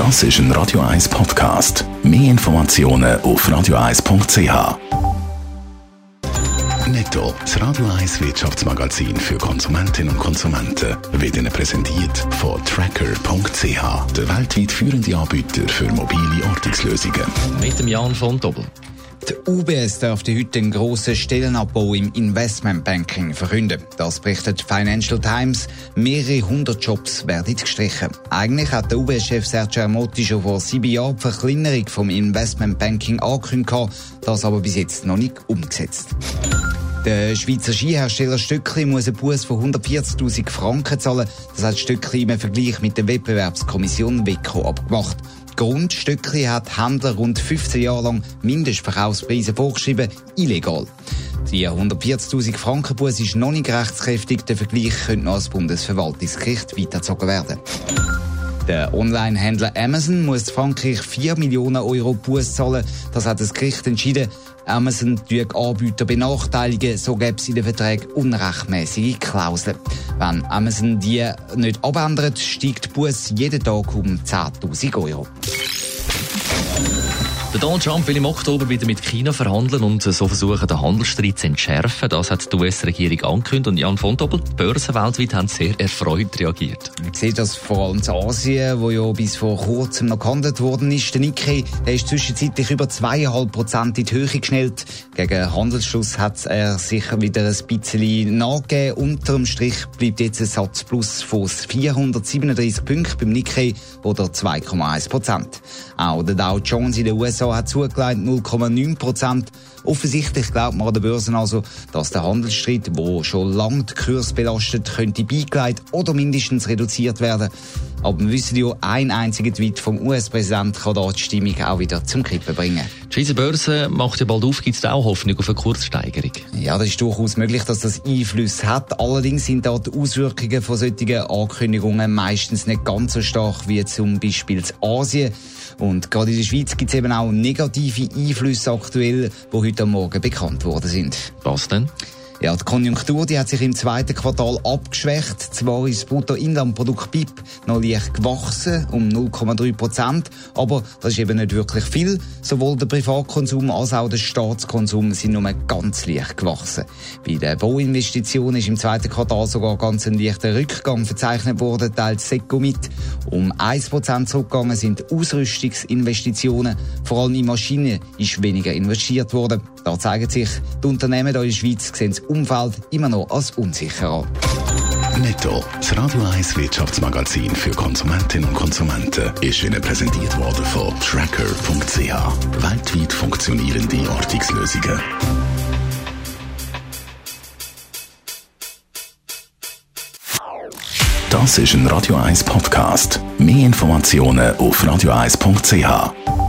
Das ist ein Radio 1 Podcast. Mehr Informationen auf radioeis.ch. Netto, das Radio 1 Wirtschaftsmagazin für Konsumentinnen und Konsumenten, wird Ihnen präsentiert von tracker.ch, der weltweit führende Anbieter für mobile Ortungslösungen. Mit dem Jan Schontobel. Die UBS dürfte heute einen grossen Stellenabbau im Investmentbanking verkünden. Das berichtet Financial Times. Mehrere hundert Jobs werden gestrichen. Eigentlich hat der UBS-Chef Sergio Ermotti schon vor 7 Jahren die Verkleinerung vom Investmentbanking angekündigt, das aber bis jetzt noch nicht umgesetzt. Der Schweizer Skihersteller Stöckli muss einen Buss von 140'000 Franken zahlen. Das hat Stöckli im Vergleich mit der Wettbewerbskommission WECO abgemacht. Grund: Stöckli hat Händler rund 15 Jahre lang Mindestverkaufspreise vorgeschrieben, illegal. Die 140'000 Franken Buss ist noch nicht rechtskräftig, der Vergleich könnte noch ans Bundesverwaltungsgericht weitergezogen werden. Der Online-Händler Amazon muss Frankreich 4 Millionen Euro Buss zahlen. Das hat das Gericht entschieden. Amazon tue Anbieter benachteiligen, so gäbe es in den Verträgen unrechtmäßige Klauseln. Wenn Amazon die nicht abändert, steigt die Busse jeden Tag um 10'000 Euro. Donald Trump will im Oktober wieder mit China verhandeln und so versuchen, den Handelsstreit zu entschärfen. Das hat die US-Regierung angekündigt. Und Jan von Doppel, die Börsen weltweit haben sehr erfreut reagiert. Man sieht das vor allem in Asien, wo ja bis vor kurzem noch gehandelt worden ist. Der Nikkei, der ist zwischenzeitlich über 2,5% in die Höhe geschnellt. Gegen Handelsschluss hat er sicher wieder ein bisschen nachgegeben. Unterm Strich bleibt jetzt ein Satzplus von 437 Punkten beim Nikkei oder 2,1%. Auch der Dow Jones in den USA hat zugelegt 0,9%. Offensichtlich glaubt man an den Börsen also, dass der Handelsstreit, der schon lange den Kurs belastet, könnte beigelegt oder mindestens reduziert werden. Aber wir wissen ja, ein einziger Tweet vom US-Präsidenten kann da die Stimmung auch wieder zum Kippen bringen. Die Schweizer Börse macht ja bald auf, gibt es da auch Hoffnung auf eine Kurssteigerung? Ja, das ist durchaus möglich, dass das Einfluss hat. Allerdings sind da die Auswirkungen von solchen Ankündigungen meistens nicht ganz so stark wie zum Beispiel in Asien. Und gerade in der Schweiz gibt es eben auch negative Einflüsse aktuell, die heute Morgen bekannt worden sind. Was denn? Ja, die Konjunktur, die hat sich im zweiten Quartal abgeschwächt. Zwar ist das Bruttoinlandprodukt BIP noch leicht gewachsen, um 0,3%. Aber das ist eben nicht wirklich viel. Sowohl der Privatkonsum als auch der Staatskonsum sind nur ganz leicht gewachsen. Bei den Bauinvestitionen ist im zweiten Quartal sogar ganz ein leichter Rückgang verzeichnet worden, teilt SECO mit. Um 1% zurückgegangen sind Ausrüstungsinvestitionen. Vor allem in Maschinen ist weniger investiert worden. Da zeigen sich die Unternehmen hier in der Schweiz sehen das Umfeld immer noch als unsicher an. Netto, das Radio 1 Wirtschaftsmagazin für Konsumentinnen und Konsumenten, ist Ihnen präsentiert worden von tracker.ch. Weltweit funktionierende Ortungslösungen. Das ist ein Radio 1 Podcast. Mehr Informationen auf radioeis.ch.